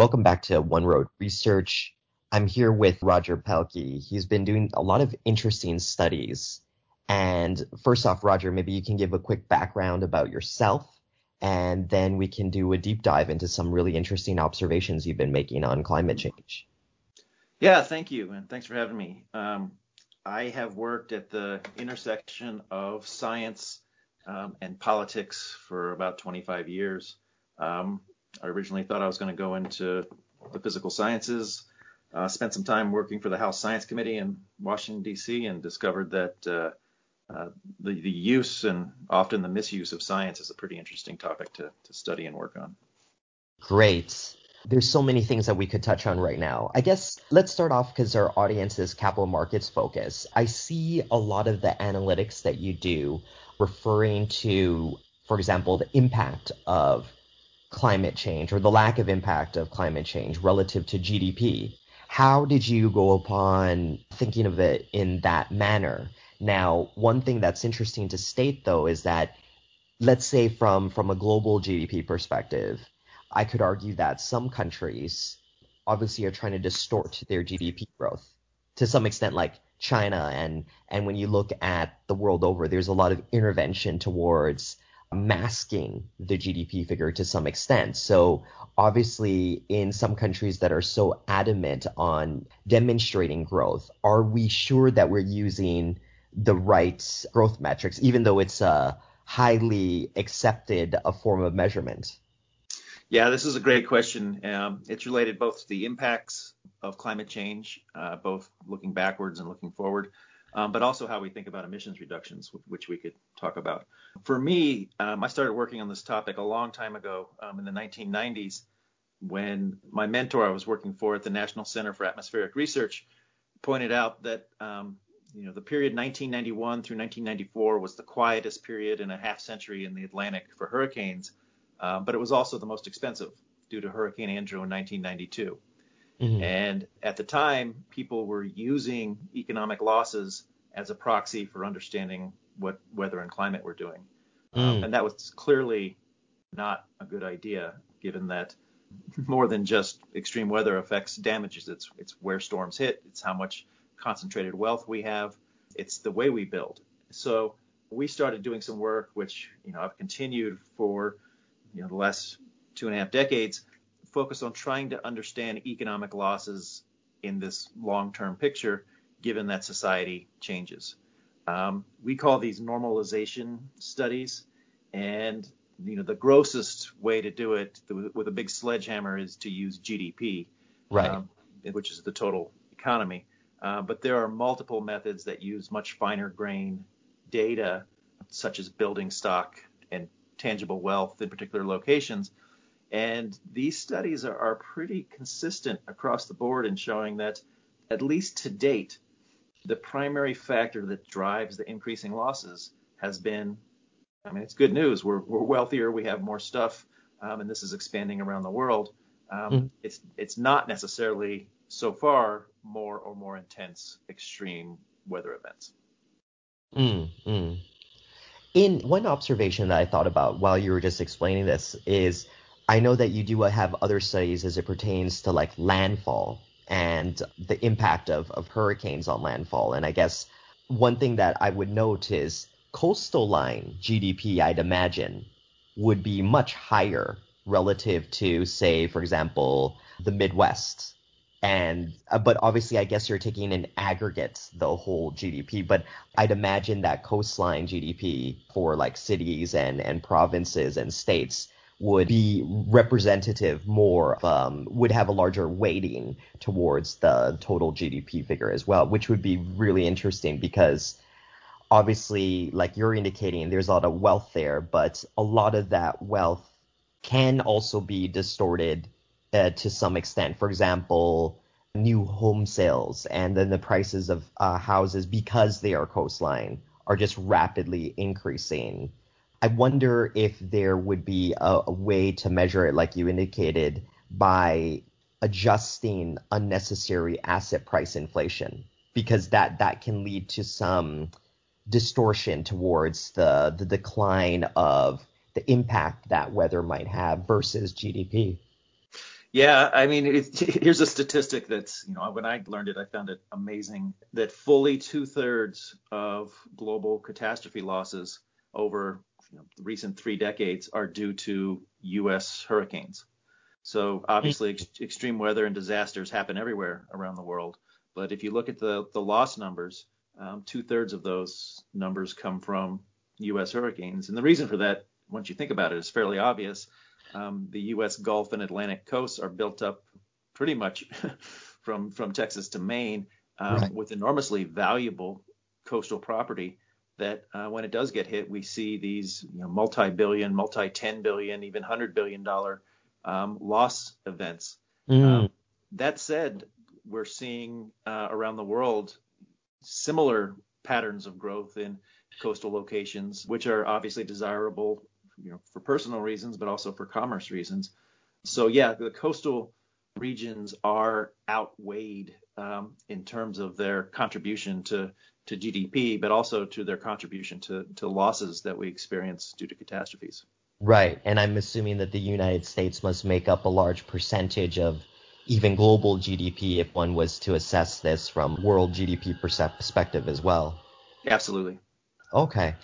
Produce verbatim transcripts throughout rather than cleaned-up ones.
Welcome back to One Road Research. I'm here with Roger Pelkey. He's been doing a lot of interesting studies. And first off, Roger, maybe you can give a quick background about yourself, and then we can do a deep dive into some really interesting observations you've been making on climate change. Yeah, thank you, and thanks for having me. Um, I have worked at the intersection of science um, and politics for about twenty-five years. Um, I originally thought I was going to go into the physical sciences, uh, spent some time working for the House Science Committee in Washington, D C, and discovered that uh, Uh, the, the use and often the misuse of science is a pretty interesting topic to, to study and work on. Great. There's so many things that we could touch on right now. I guess let's start off because our audience is capital markets focused. I see a lot of the analytics that you do referring to, for example, the impact of climate change or the lack of impact of climate change relative to G D P. How did you go upon thinking of it in that manner? Now, one thing that's interesting to state, though, is that, let's say from, from a global G D P perspective, I could argue that some countries obviously are trying to distort their G D P growth to some extent, like China. And, and when you look at the world over, there's a lot of intervention towards masking the G D P figure to some extent. So obviously, in some countries that are so adamant on demonstrating growth, are we sure that we're using the right growth metrics, even though it's a highly accepted a form of measurement? Yeah, this is a great question. Um, it's related both to the impacts of climate change, uh, both looking backwards and looking forward, um, but also how we think about emissions reductions, which we could talk about. For me, um, I started working on this topic a long time ago um, in the nineteen nineties when my mentor I was working for at the National Center for Atmospheric Research pointed out that um, You know, the period nineteen ninety-one through nineteen ninety-four was the quietest period in a half century in the Atlantic for hurricanes, uh, but it was also the most expensive due to Hurricane Andrew in nineteen ninety-two. Mm-hmm. And at the time, people were using economic losses as a proxy for understanding what weather and climate were doing. Mm. Um, and that was clearly not a good idea, given that more than just extreme weather affects damages. It's, it's where storms hit. It's how much concentrated wealth we have. It's the way we build. So we started doing some work, which, you know, I've continued for, you know, the last two and a half decades, focused on trying to understand economic losses in this long-term picture, given that society changes. Um, we call these normalization studies. And, you know, the grossest way to do it with a big sledgehammer is to use G D P, right, um, which is the total economy. Uh, but there are multiple methods that use much finer grain data, such as building stock and tangible wealth in particular locations. And these studies are, are pretty consistent across the board in showing that, at least to date, the primary factor that drives the increasing losses has been, I mean, it's good news. We're, we're wealthier. We have more stuff. Um, and this is expanding around the world. Um, mm. It's it's not necessarily so far more or more intense extreme weather events. Mm, mm. In one observation that I thought about while you were just explaining this is, I know that you do have other studies as it pertains to like landfall and the impact of, of hurricanes on landfall. And I guess one thing that I would note is coastal line G D P, I'd imagine, would be much higher relative to, say, for example, the Midwest. And uh, but obviously, I guess you're taking an aggregate, the whole G D P. But I'd imagine that coastline G D P for like cities and, and provinces and states would be representative more, um, would have a larger weighting towards the total G D P figure as well, which would be really interesting because obviously, like you're indicating, there's a lot of wealth there, but a lot of that wealth can also be distorted Uh, to some extent. For example, new home sales and then the prices of uh, houses, because they are coastline, are just rapidly increasing. I wonder if there would be a, a way to measure it, like you indicated, by adjusting unnecessary asset price inflation, because that, that can lead to some distortion towards the, the decline of the impact that weather might have versus G D P. Yeah, I mean, it's, here's a statistic that's, you know, when I learned it, I found it amazing that fully two thirds of global catastrophe losses over, you know, the recent three decades are due to U S hurricanes. So obviously, ex- extreme weather and disasters happen everywhere around the world. But if you look at the, the loss numbers, um, two thirds of those numbers come from U S hurricanes. And the reason for that, once you think about it, is fairly obvious. Um, the U S Gulf and Atlantic coasts are built up pretty much from from Texas to Maine um, right. with enormously valuable coastal property that uh, when it does get hit, we see these, you know, multi-billion, multi-ten billion, even one hundred billion dollars um, loss events. Mm. Um, that said, we're seeing uh, around the world similar patterns of growth in coastal locations, which are obviously desirable, you know, for personal reasons, but also for commerce reasons. So, yeah, the coastal regions are outweighed um, in terms of their contribution to, to G D P, but also to their contribution to, to losses that we experience due to catastrophes. Right. And I'm assuming that the United States must make up a large percentage of even global G D P if one was to assess this from world G D P perspective as well. Absolutely. Okay.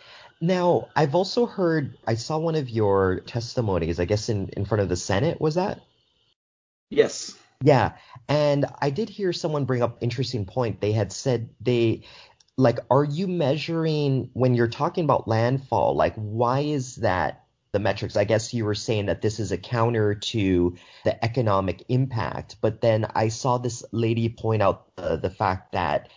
Now, I've also heard, I saw one of your testimonies, I guess in, in front of the Senate, was that? Yes. Yeah. And I did hear someone bring up an interesting point. They had said they, like, are you measuring, when you're talking about landfall, like, why is that the metrics? I guess you were saying that this is a counter to the economic impact. But then I saw this lady point out the, the fact that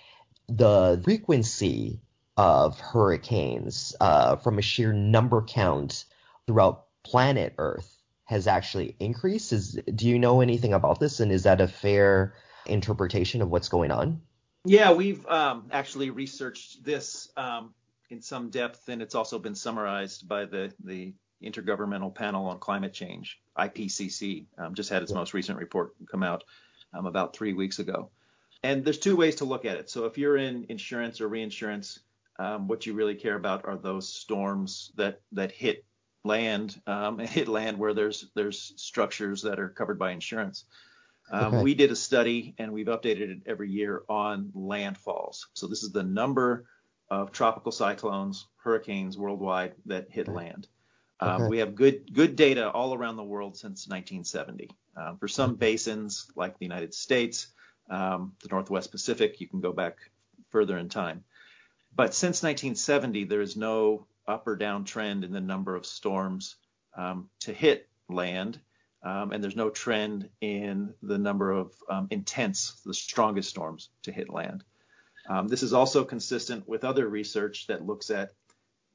the frequency of hurricanes uh, from a sheer number count throughout planet Earth has actually increased. Is, do you know anything about this? And is that a fair interpretation of what's going on? Yeah, we've um, actually researched this um, in some depth, and it's also been summarized by the, the Intergovernmental Panel on Climate Change, I P C C, um, just had its yeah. most recent report come out um, about three weeks ago. And there's two ways to look at it. So if you're in insurance or reinsurance, Um, what you really care about are those storms that that hit land um, and hit land where there's there's structures that are covered by insurance. Um, okay. We did a study, and we've updated it every year, on landfalls. So this is the number of tropical cyclones, hurricanes worldwide that hit okay. land. Um, okay. We have good good data all around the world since nineteen seventy. Um, for some basins, like the United States, um, the Northwest Pacific, you can go back further in time. But since nineteen seventy, there is no up or down trend in the number of storms um, to hit land, um, and there's no trend in the number of um, intense, the strongest storms to hit land. Um, this is also consistent with other research that looks at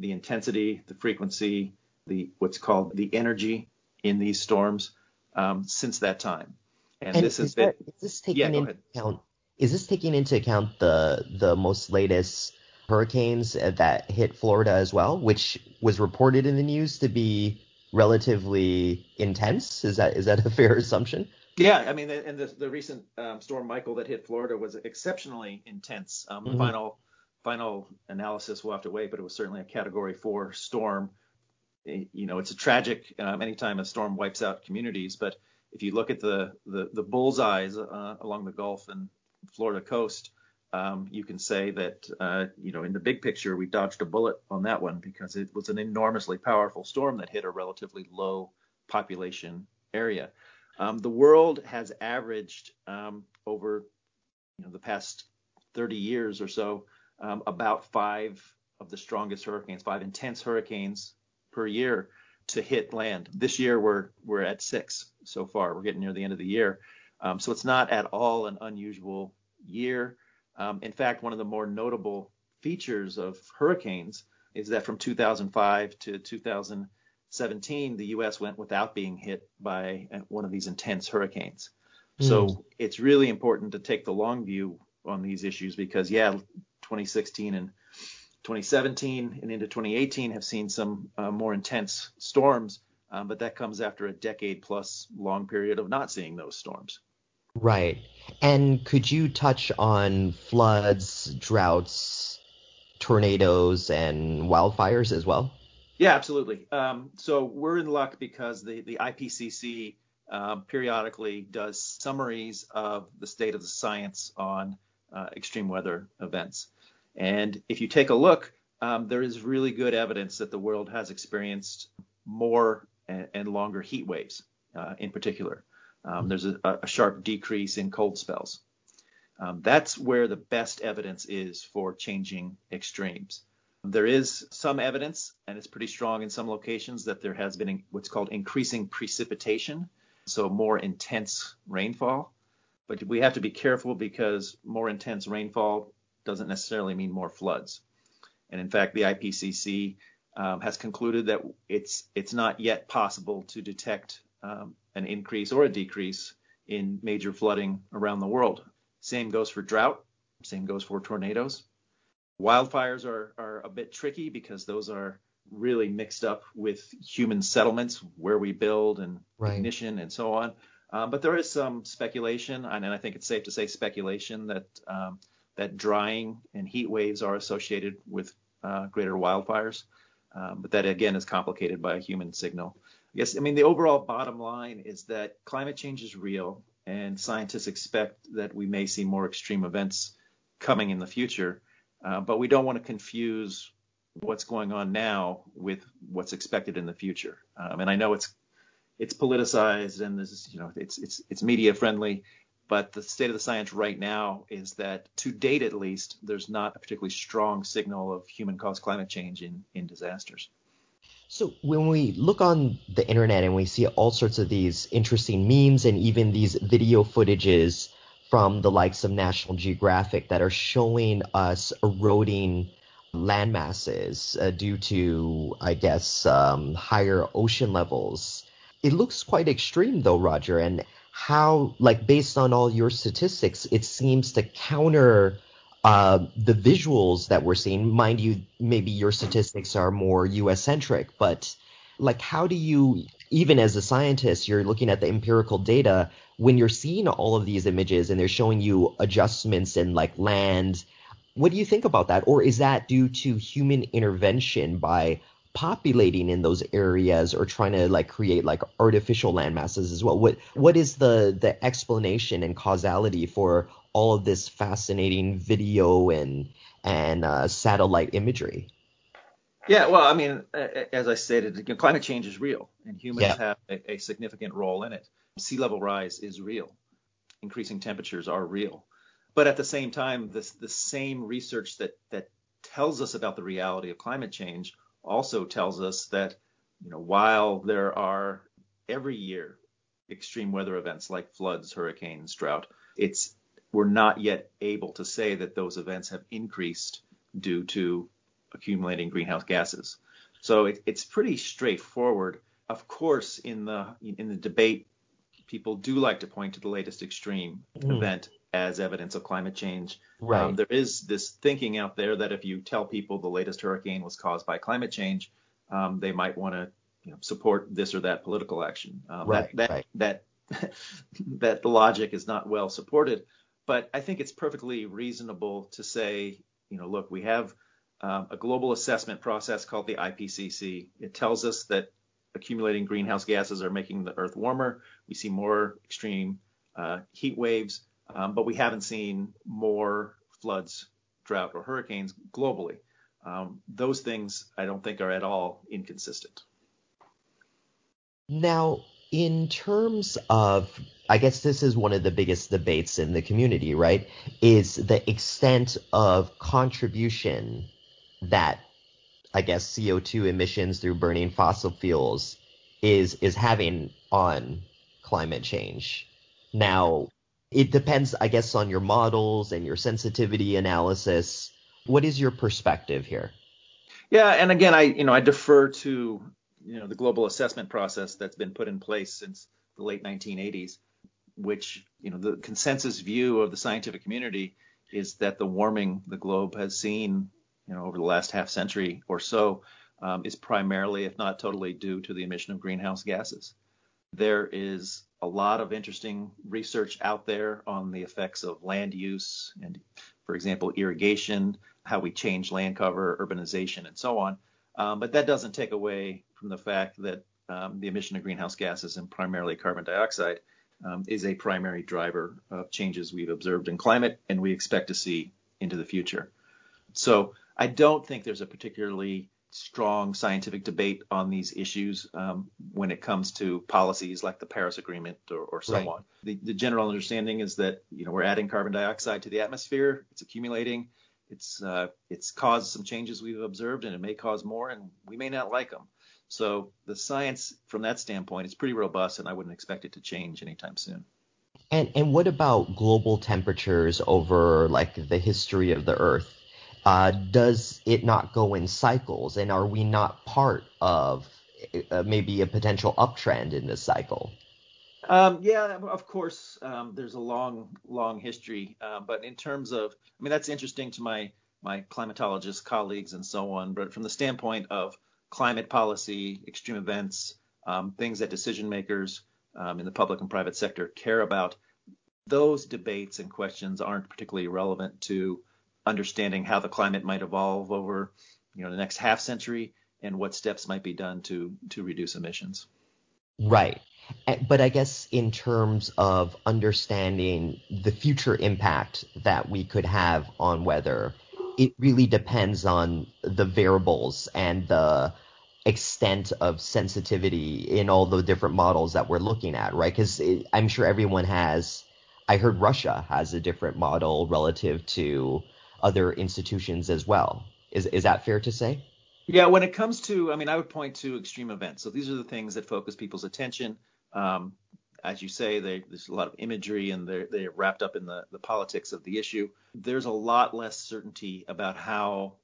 the intensity, the frequency, the what's called the energy in these storms um, since that time. And, and this has been. Is this taking yeah, into account? Is this taking into account the the most latest hurricanes that hit Florida as well, which was reported in the news to be relatively intense? Is that is that a fair assumption? Yeah, I mean, and the, the recent um, storm Michael that hit Florida was exceptionally intense. Um, mm-hmm. The final final analysis we'll have to wait, but it was certainly a Category Four storm. You know, it's a tragic um, anytime a storm wipes out communities, but if you look at the the, the bullseyes uh, along the Gulf and Florida coast. Um, you can say that, uh, you know, in the big picture, we dodged a bullet on that one because it was an enormously powerful storm that hit a relatively low population area. Um, the world has averaged um, over you know, the past thirty years or so um, about five of the strongest hurricanes, five intense hurricanes per year to hit land. This year, we're we're at six so far. We're getting near the end of the year. Um, so it's not at all an unusual year. Um, in fact, one of the more notable features of hurricanes is that from two thousand five to two thousand seventeen, the U S went without being hit by one of these intense hurricanes. Mm. So it's really important to take the long view on these issues because, yeah, twenty sixteen and twenty seventeen and into twenty eighteen have seen some uh, more intense storms, um, but that comes after a decade plus long period of not seeing those storms. Right. And could you touch on floods, droughts, tornadoes, and wildfires as well? Yeah, absolutely. Um, so we're in luck because the, the I P C C uh, periodically does summaries of the state of the science on uh, extreme weather events. And if you take a look, um, there is really good evidence that the world has experienced more and, and longer heat waves uh, in particular. Um, there's a, a sharp decrease in cold spells. Um, that's where the best evidence is for changing extremes. There is some evidence, and it's pretty strong in some locations, that there has been what's called increasing precipitation, so more intense rainfall. But we have to be careful because more intense rainfall doesn't necessarily mean more floods. And in fact, the I P C C um, has concluded that it's it's not yet possible to detect um, an increase or a decrease in major flooding around the world. Same goes for drought. Same goes for tornadoes. Wildfires are, are a bit tricky because those are really mixed up with human settlements, where we build and right. ignition and so on. Um, but there is some speculation, and I think it's safe to say speculation, that um, that drying and heat waves are associated with uh, greater wildfires. Um, but that, again, is complicated by a human signal. I guess, I mean, the overall bottom line is that climate change is real, and scientists expect that we may see more extreme events coming in the future. Uh, but we don't want to confuse what's going on now with what's expected in the future. Um, and I know it's it's politicized and this is, you know, it's it's it's media friendly, but the state of the science right now is that, to date at least, there's not a particularly strong signal of human-caused climate change in, in disasters. So when we look on the internet and we see all sorts of these interesting memes and even these video footages from the likes of National Geographic that are showing us eroding land masses uh, due to, I guess, um, higher ocean levels. It looks quite extreme, though, Roger, and how, like, based on all your statistics, it seems to counter uh, the visuals that we're seeing. Mind you, maybe your statistics are more U S-centric, but, like, how do you, even as a scientist, you're looking at the empirical data when you're seeing all of these images and they're showing you adjustments in like land. What do you think about that? Or is that due to human intervention by populating in those areas or trying to like create like artificial land masses as well? What what is the, the explanation and causality for all of this fascinating video and, and uh, satellite imagery? Yeah, well, I mean, as I stated, you know, climate change is real, and humans yeah. have a, a significant role in it. Sea level rise is real. Increasing temperatures are real. But at the same time, this, the same research that, that tells us about the reality of climate change also tells us that, you know, while there are every year extreme weather events like floods, hurricanes, drought, it's we're not yet able to say that those events have increased due to accumulating greenhouse gases. So it, it's pretty straightforward. Of course, in the in the debate, people do like to point to the latest extreme mm. event as evidence of climate change. Right. Um, there is this thinking out there that if you tell people the latest hurricane was caused by climate change, um, they might want to, you know, support this or that political action. Um, right, that, right. that that that logic is not well supported. But I think it's perfectly reasonable to say, you know, look, we have Um, a global assessment process called the I P C C. It tells us that accumulating greenhouse gases are making the Earth warmer. We see more extreme uh, heat waves, um, but we haven't seen more floods, drought, or hurricanes globally. Um, those things I don't think are at all inconsistent. Now, in terms of, I guess this is one of the biggest debates in the community, right, is the extent of contribution that, I guess, C O two emissions through burning fossil fuels is is having on climate change. Now, it depends, I guess, on your models and your sensitivity analysis. What is your perspective here? Yeah, and again, I you know I defer to you know the global assessment process that's been put in place since the late nineteen eighties, which you know the consensus view of the scientific community is that the warming the globe has seen you know, over the last half century or so, um, is primarily, if not totally, due to the emission of greenhouse gases. There is a lot of interesting research out there on the effects of land use and, for example, irrigation, how we change land cover, urbanization, and so on. Um, but that doesn't take away from the fact that um, the emission of greenhouse gases and primarily carbon dioxide, um, is a primary driver of changes we've observed in climate and we expect to see into the future. So I don't think there's a particularly strong scientific debate on these issues um, when it comes to policies like the Paris Agreement or, or so right. on. The, the general understanding is that, you know, we're adding carbon dioxide to the atmosphere. It's accumulating. It's uh, it's caused some changes we've observed, and it may cause more, and we may not like them. So the science from that standpoint is pretty robust, and I wouldn't expect it to change anytime soon. And and what about global temperatures over like the history of the Earth? Uh, does it not go in cycles, and are we not part of uh, maybe a potential uptrend in this cycle? Um, yeah, of course, um, there's a long, long history. Uh, but in terms of, I mean, that's interesting to my my climatologist colleagues and so on. But from the standpoint of climate policy, extreme events, um, things that decision makers um, in the public and private sector care about, those debates and questions aren't particularly relevant to understanding how the climate might evolve over, you know, the next half century and what steps might be done to to reduce emissions. Right. But I guess in terms of understanding the future impact that we could have on weather, it really depends on the variables and the extent of sensitivity in all the different models that we're looking at, right? Because I'm sure everyone has – I heard Russia has a different model relative to other institutions as well. Is is that fair to say? Yeah, when it comes to, I mean, I would point to extreme events. So these are the things that focus people's attention. Um, as you say, they, there's a lot of imagery and they're, they're wrapped up in the, the politics of the issue. There's a lot less certainty about how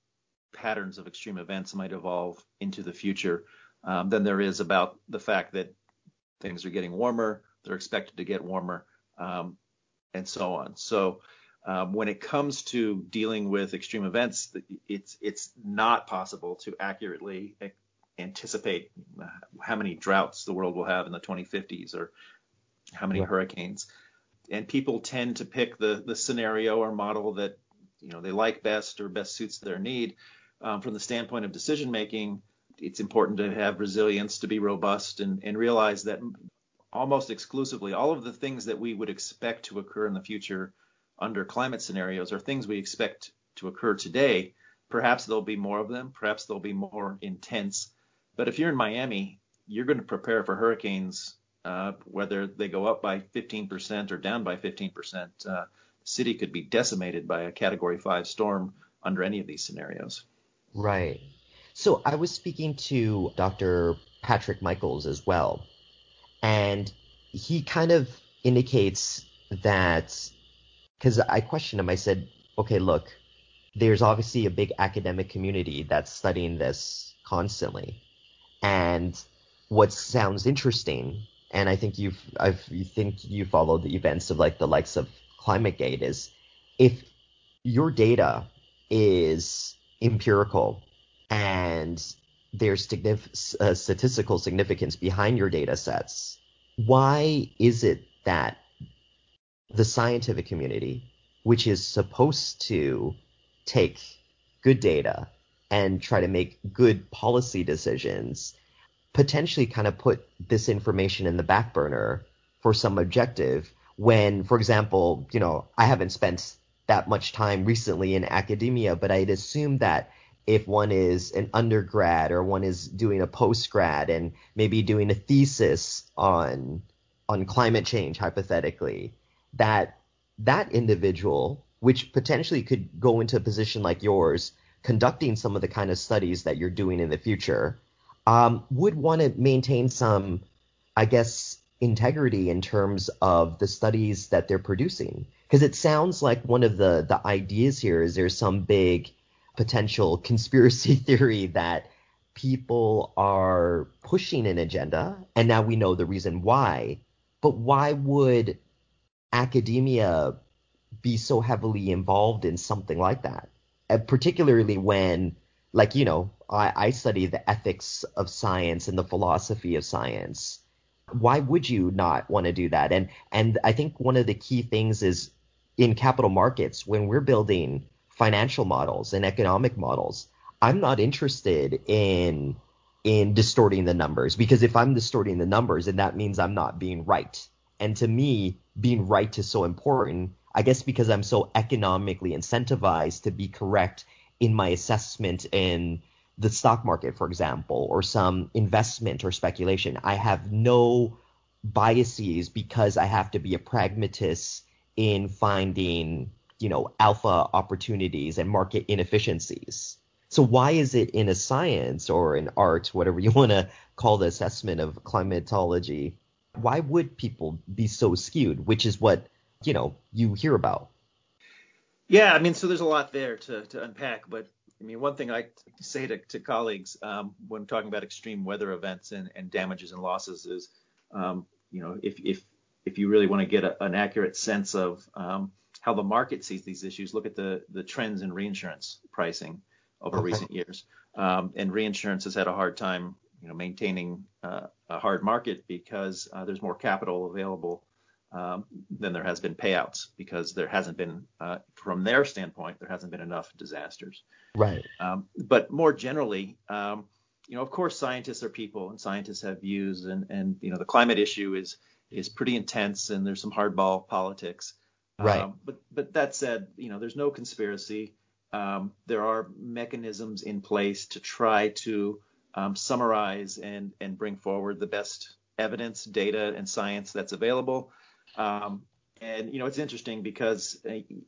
patterns of extreme events might evolve into the future um, than there is about the fact that things are getting warmer, they're expected to get warmer, um, and so on. So Um, when it comes to dealing with extreme events, it's it's not possible to accurately anticipate how many droughts the world will have in the twenty fifties or how many yeah. hurricanes. And people tend to pick the the scenario or model that, you know, they like best or best suits their need. Um, from the standpoint of decision making, it's important to have resilience, to be robust, and, and realize that almost exclusively all of the things that we would expect to occur in the future under climate scenarios are things we expect to occur today. Perhaps there'll be more of them. Perhaps they'll be more intense. But if you're in Miami, you're going to prepare for hurricanes, uh, whether they go up by fifteen percent or down by fifteen percent. Uh, the city could be decimated by a Category five storm under any of these scenarios. Right. So I was speaking to Doctor Patrick Michaels as well, and he kind of indicates that – because I questioned him, I said, okay, look, there's obviously a big academic community that's studying this constantly. And what sounds interesting, and I think you've, I've, you think you follow the events of like the likes of Climategate, is if your data is empirical and there's signif- uh, statistical significance behind your data sets, why is it that the scientific community, which is supposed to take good data and try to make good policy decisions, potentially kind of put this information in the back burner for some objective when, for example, you know, I haven't spent that much time recently in academia, but I'd assume that if one is an undergrad or one is doing a postgrad and maybe doing a thesis on on climate change, hypothetically, that that individual, which potentially could go into a position like yours, conducting some of the kind of studies that you're doing in the future, um, would want to maintain some, I guess, integrity in terms of the studies that they're producing. Because it sounds like one of the, the ideas here is there's some big potential conspiracy theory that people are pushing an agenda, and now we know the reason why. But why would academia be so heavily involved in something like that, and particularly when, like, you know, I, I study the ethics of science and the philosophy of science. Why would you not want to do that? And and I think one of the key things is in capital markets, when we're building financial models and economic models, I'm not interested in in distorting the numbers, because if I'm distorting the numbers, then that means I'm not being right. And to me, being right is so important, I guess, because I'm so economically incentivized to be correct in my assessment in the stock market, for example, or some investment or speculation. I have no biases because I have to be a pragmatist in finding, you know, alpha opportunities and market inefficiencies. So why is it in a science or in art, whatever you want to call the assessment of climatology, why would people be so skewed, which is what, you know, you hear about? Yeah, I mean, so there's a lot there to, to unpack. But I mean, one thing I say to, to colleagues um, when talking about extreme weather events and, and damages and losses is, um, you know, if if if you really want to get a, an accurate sense of um, how the market sees these issues, look at the, the trends in reinsurance pricing over okay. recent years. Um, and reinsurance has had a hard time, you know, maintaining uh, a hard market because uh, there's more capital available um, than there has been payouts, because there hasn't been, uh, from their standpoint, there hasn't been enough disasters. Right. Um, but more generally, um, you know, of course, scientists are people and scientists have views, and, and you know, the climate issue is is pretty intense and there's some hardball politics. Right. Um, but but that said, you know, there's no conspiracy. Um, there are mechanisms in place to try to um, summarize and, and bring forward the best evidence, data, and science that's available. Um, and, you know, it's interesting because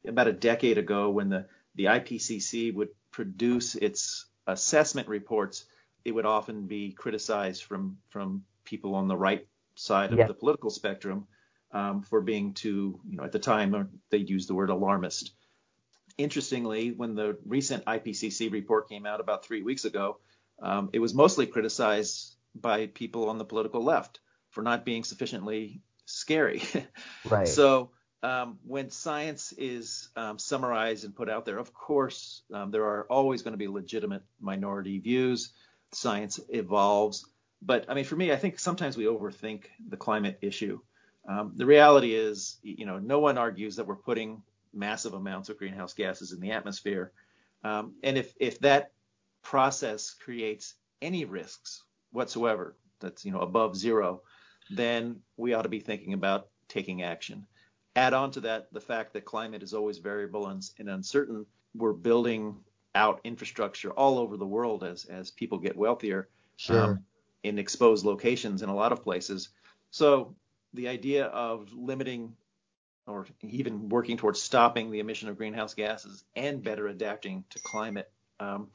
about a decade ago, when the, the I P C C would produce its assessment reports, it would often be criticized from, from people on the right side of yeah. the political spectrum um, for being too, you know, at the time they used the word alarmist. Interestingly, when the recent I P C C report came out about three weeks ago, um, it was mostly criticized by people on the political left for not being sufficiently scary. Right. So um, when science is um, summarized and put out there, of course, um, there are always going to be legitimate minority views. Science evolves. But I mean, for me, I think sometimes we overthink the climate issue. Um, the reality is, you know, no one argues that we're putting massive amounts of greenhouse gases in the atmosphere. Um, and if, if that process creates any risks whatsoever, that's, you know, above zero, then we ought to be thinking about taking action. Add on to that the fact that climate is always variable and, and uncertain. We're building out infrastructure all over the world as, as people get wealthier, sure. um, in exposed locations in a lot of places. So the idea of limiting or even working towards stopping the emission of greenhouse gases and better adapting to climate, um,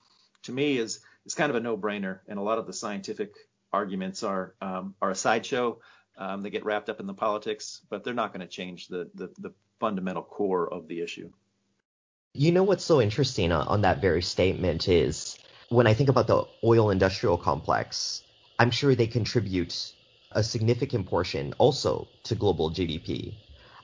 to me is is kind of a no-brainer. And a lot of the scientific arguments are um, are a sideshow. Um, they get wrapped up in the politics, but they're not going to change the, the the fundamental core of the issue. You know what's so interesting on that very statement is when I think about the oil industrial complex, I'm sure they contribute a significant portion also to global G D P.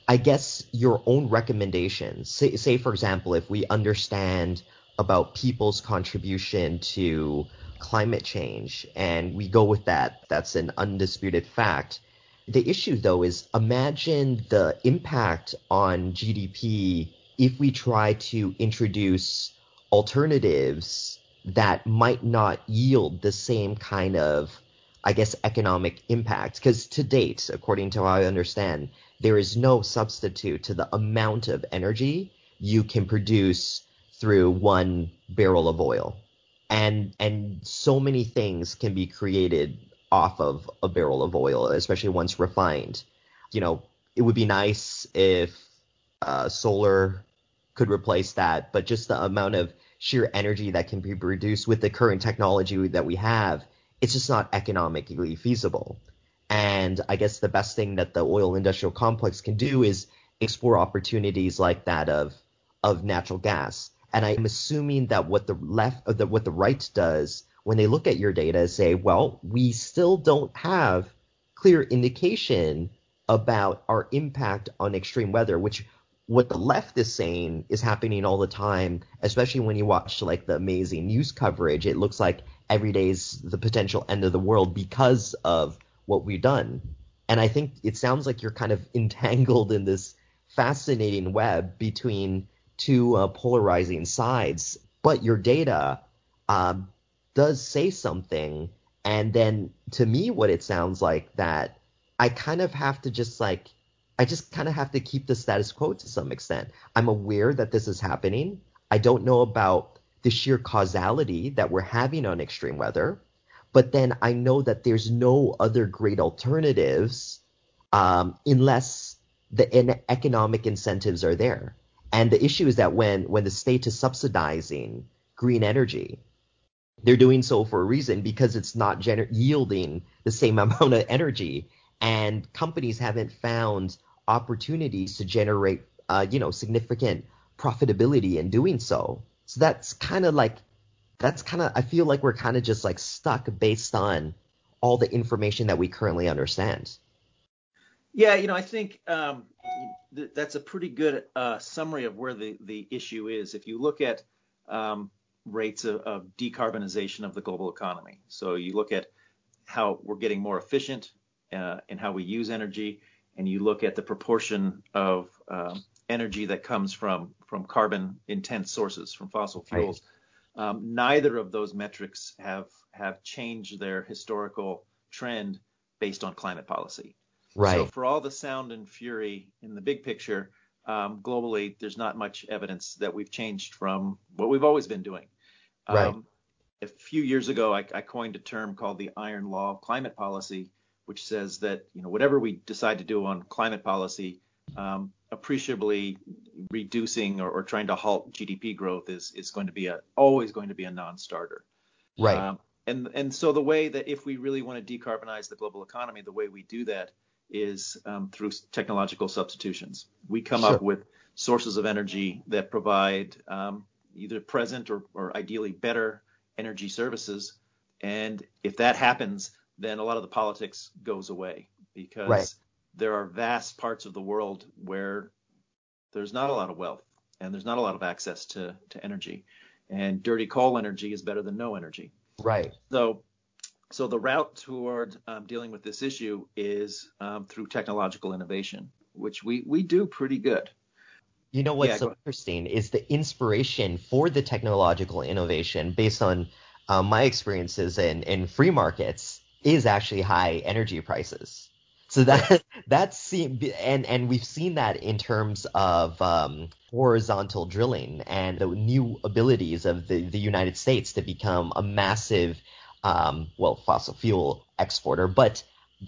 I guess your own recommendations, say, say, for example, if we understand about people's contribution to climate change and we go with that, that's an undisputed fact. The issue, though, is imagine the impact on G D P if we try to introduce alternatives that might not yield the same kind of, I guess, economic impact. Because to date, according to how I understand, there is no substitute to the amount of energy you can produce through one barrel of oil. And and so many things can be created off of a barrel of oil, especially once refined. You know, it would be nice if uh, solar could replace that, but just the amount of sheer energy that can be produced with the current technology that we have, it's just not economically feasible. And I guess the best thing that the oil industrial complex can do is explore opportunities like that of of natural gas. And I'm assuming that what the left, or the, what the right does when they look at your data is say, well, we still don't have clear indication about our impact on extreme weather, which what the left is saying is happening all the time, especially when you watch like the amazing news coverage. It looks like every day's the potential end of the world because of what we've done. And I think it sounds like you're kind of entangled in this fascinating web between two uh, polarizing sides, but your data uh, does say something. And then to me, what it sounds like that I kind of have to just like I just kind of have to keep the status quo to some extent. I'm aware that this is happening. I don't know about the sheer causality that we're having on extreme weather. But then I know that there's no other great alternatives um, unless the in- economic incentives are there. And the issue is that when, when the state is subsidizing green energy, they're doing so for a reason, because it's not gener- yielding the same amount of energy. And companies haven't found opportunities to generate, uh, you know, significant profitability in doing so. So that's kind of like that's kind of I feel like we're kind of just like stuck based on all the information that we currently understand. Yeah, you know, I think um, th- that's a pretty good uh, summary of where the, the issue is. If you look at um, rates of, of decarbonization of the global economy, so you look at how we're getting more efficient uh, in how we use energy, and you look at the proportion of uh, energy that comes from, from carbon-intense sources, from fossil fuels. Right. Um, neither of those metrics have have changed their historical trend based on climate policy. Right. So for all the sound and fury in the big picture, um, globally, there's not much evidence that we've changed from what we've always been doing. Um, right. A few years ago, I, I coined a term called the Iron Law of Climate Policy, which says that, you know, whatever we decide to do on climate policy, um, appreciably reducing or, or trying to halt G D P growth is is going to be a always going to be a non-starter. Right. Um, and and so the way that if we really want to decarbonize the global economy, the way we do that is um, through technological substitutions. We come sure. up with sources of energy that provide um, either present or, or ideally better energy services. And if that happens, then a lot of the politics goes away, because right. there are vast parts of the world where there's not a lot of wealth and there's not a lot of access to, to energy, and dirty coal energy is better than no energy. Right. So, so the route toward um, dealing with this issue is um, through technological innovation, which we, we do pretty good. You know what's yeah, so interesting is the inspiration for the technological innovation, based on uh, my experiences in, in free markets, is actually high energy prices. So that that's seen, and and we've seen that in terms of um, horizontal drilling and the new abilities of the, the United States to become a massive, um, well, fossil fuel exporter. But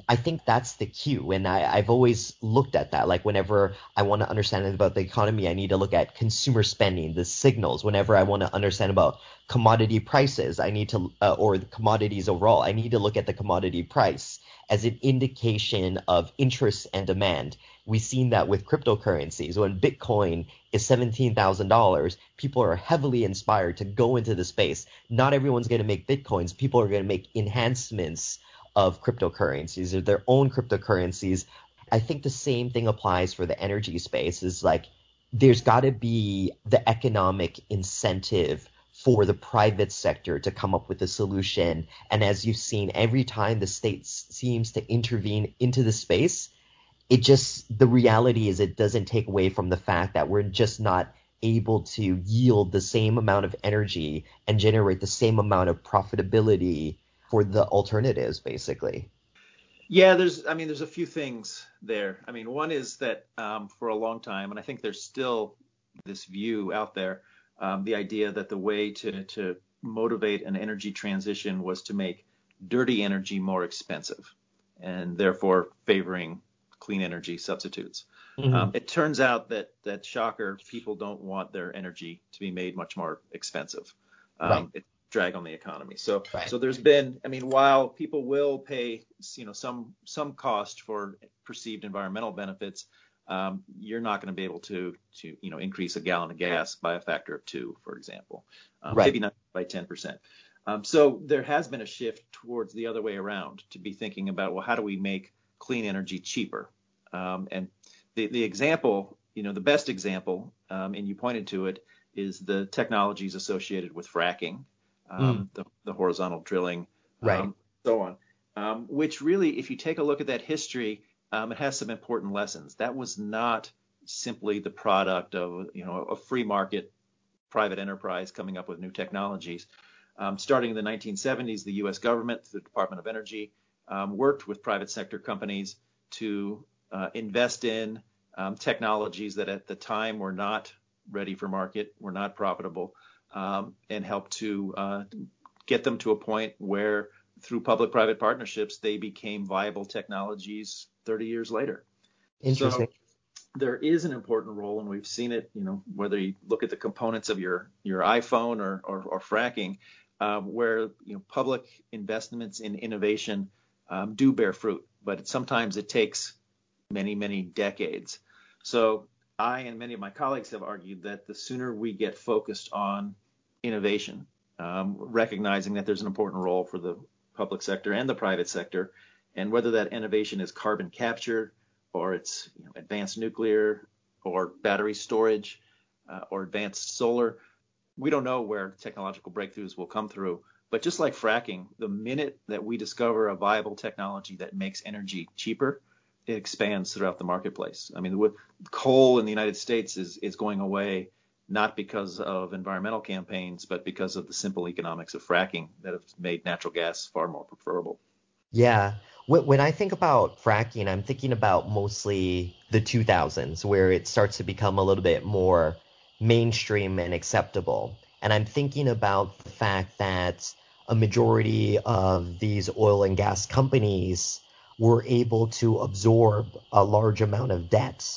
I think that's the cue, and I, I've always looked at that. Like whenever I want to understand about the economy, I need to look at consumer spending, the signals. Whenever I want to understand about commodity prices, I need to, uh, or commodities overall, I need to look at the commodity price as an indication of interest and demand. We've seen that with cryptocurrencies. When Bitcoin is seventeen thousand dollars, people are heavily inspired to go into the space. Not everyone's going to make Bitcoins. People are going to make enhancements of cryptocurrencies or their own cryptocurrencies. I think the same thing applies for the energy space. Is like there's got to be the economic incentive for the private sector to come up with a solution. And as you've seen, every time the state seems to intervene into the space, it just, the reality is it doesn't take away from the fact that we're just not able to yield the same amount of energy and generate the same amount of profitability for the alternatives, basically. Yeah, there's, I mean, there's a few things there. I mean, one is that um, for a long time, and I think there's still this view out there, Um, the idea that the way to, to motivate an energy transition was to make dirty energy more expensive, and therefore favoring clean energy substitutes. Mm-hmm. Um, it turns out that, that shocker, people don't want their energy to be made much more expensive. Um, right. It's a drag on the economy. So, right. so there's been, I mean, while people will pay, you know, some, some cost for perceived environmental benefits, Um, you're not going to be able to, to, you know, increase a gallon of gas by a factor of two, for example, um, right. maybe not by ten percent. Um, so there has been a shift towards the other way around, to be thinking about, well, how do we make clean energy cheaper? Um, and the, the example, you know, the best example, um, and you pointed to it, is the technologies associated with fracking, um, mm. the, the horizontal drilling, right. um, so on, um, which really, if you take a look at that history, Um, it has some important lessons. That was not simply the product of, you know, a free market private enterprise coming up with new technologies. Um, starting in the nineteen seventies, the U S government, the Department of Energy, um, worked with private sector companies to uh, invest in um, technologies that at the time were not ready for market, were not profitable, um, and helped to uh, get them to a point where, through public-private partnerships, they became viable technologies thirty years later. Interesting. So there is an important role, and we've seen it, you know, whether you look at the components of your, your iPhone or, or, or fracking, uh, where, you know, public investments in innovation um, do bear fruit, but it, sometimes it takes many, many decades. So I and many of my colleagues have argued that the sooner we get focused on innovation, um, recognizing that there's an important role for the public sector and the private sector, and whether that innovation is carbon capture or it's, you know, advanced nuclear or battery storage uh, or advanced solar, we don't know where technological breakthroughs will come through. But just like fracking, the minute that we discover a viable technology that makes energy cheaper, it expands throughout the marketplace. I mean, coal in the United States is, is going away not because of environmental campaigns, but because of the simple economics of fracking that have made natural gas far more preferable. Yeah. When I think about fracking, I'm thinking about mostly the two thousands, where it starts to become a little bit more mainstream and acceptable. And I'm thinking about the fact that a majority of these oil and gas companies were able to absorb a large amount of debt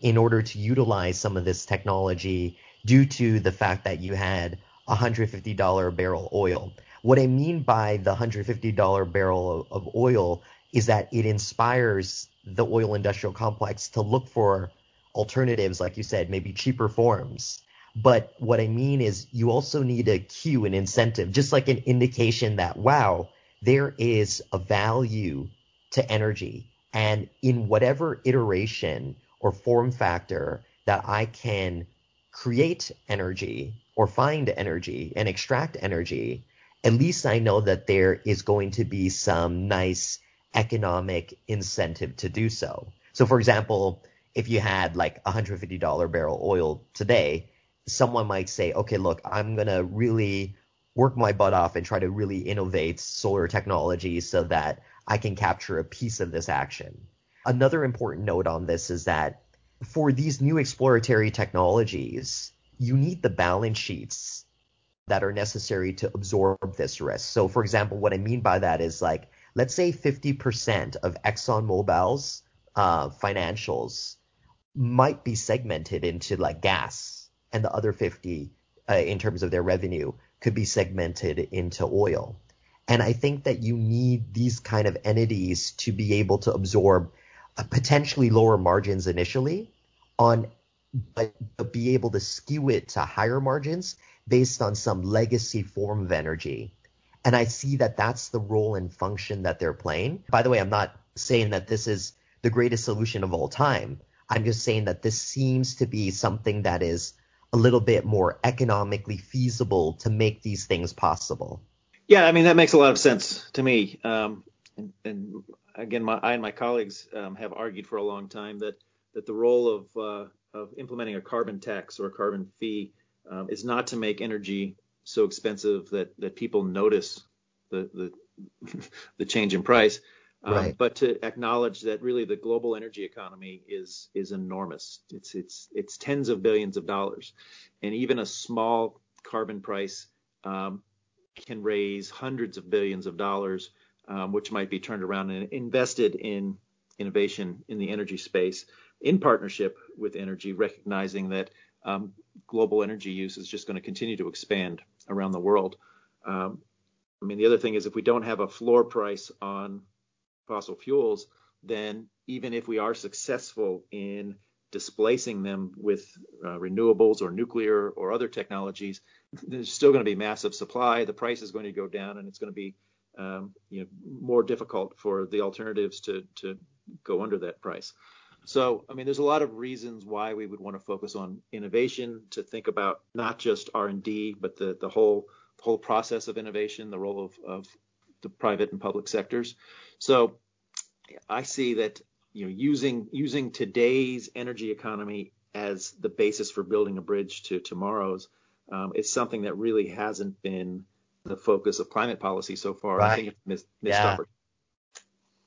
in order to utilize some of this technology due to the fact that you had one hundred fifty dollars a barrel oil. What I mean by the one hundred fifty dollars barrel of oil is that it inspires the oil industrial complex to look for alternatives, like you said, maybe cheaper forms. But what I mean is you also need a cue, an incentive, just like an indication that, wow, there is a value to energy. And in whatever iteration or form factor that I can create energy or find energy and extract energy, at least I know that there is going to be some nice economic incentive to do so. So for example, if you had like one hundred fifty dollars barrel oil today, someone might say, okay, look, I'm going to really work my butt off and try to really innovate solar technology so that I can capture a piece of this action. Another important note on this is that for these new exploratory technologies, you need the balance sheets that are necessary to absorb this risk. So, for example, what I mean by that is, like, let's say fifty percent of ExxonMobil's uh, financials might be segmented into, like, gas, and the other fifty uh, in terms of their revenue could be segmented into oil. And I think that you need these kind of entities to be able to absorb potentially lower margins initially, on, but, but be able to skew it to higher margins based on some legacy form of energy. And I see that that's the role and function that they're playing. By the way, I'm not saying that this is the greatest solution of all time. I'm just saying that this seems to be something that is a little bit more economically feasible to make these things possible. Yeah, I mean, that makes a lot of sense to me. Um, and, and again, my, I and my colleagues um, have argued for a long time that that the role of uh, of implementing a carbon tax or a carbon fee um, is not to make energy so expensive that, that people notice the the, the change in price, um, right. but to acknowledge that really the global energy economy is is enormous. It's it's it's tens of billions of dollars, and even a small carbon price Um, can raise hundreds of billions of dollars, um, which might be turned around and invested in innovation in the energy space in partnership with energy, recognizing that um, global energy use is just going to continue to expand around the world. Um, I mean, the other thing is, if we don't have a floor price on fossil fuels, then even if we are successful in displacing them with uh, renewables or nuclear or other technologies, there's still going to be massive supply. The price is going to go down, and it's going to be um, you know, more difficult for the alternatives to, to go under that price. So, I mean, there's a lot of reasons why we would want to focus on innovation, to think about not just R and D, but the, the whole whole process of innovation, the role of, of the private and public sectors. So I see that You know, using using today's energy economy as the basis for building a bridge to tomorrow's um, is something that really hasn't been the focus of climate policy so far. Right. I think it's missed mis- yeah. opportunity.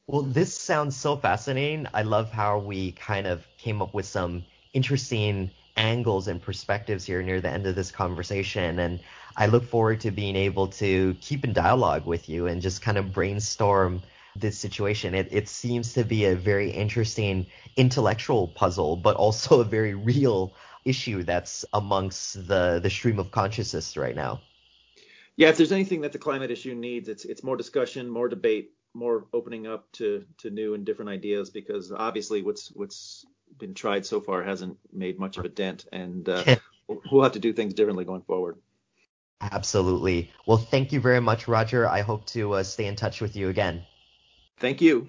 Well, this sounds so fascinating. I love how we kind of came up with some interesting angles and perspectives here near the end of this conversation. And I look forward to being able to keep in dialogue with you and just kind of brainstorm this situation. It, it seems to be a very interesting intellectual puzzle, but also a very real issue that's amongst the, the stream of consciousness right now. Yeah, if there's anything that the climate issue needs, it's it's more discussion, more debate, more opening up to to new and different ideas, because obviously what's what's been tried so far hasn't made much of a dent, and uh, we'll have to do things differently going forward. Absolutely. Well, thank you very much, Roger. I hope to uh, stay in touch with you again. Thank you.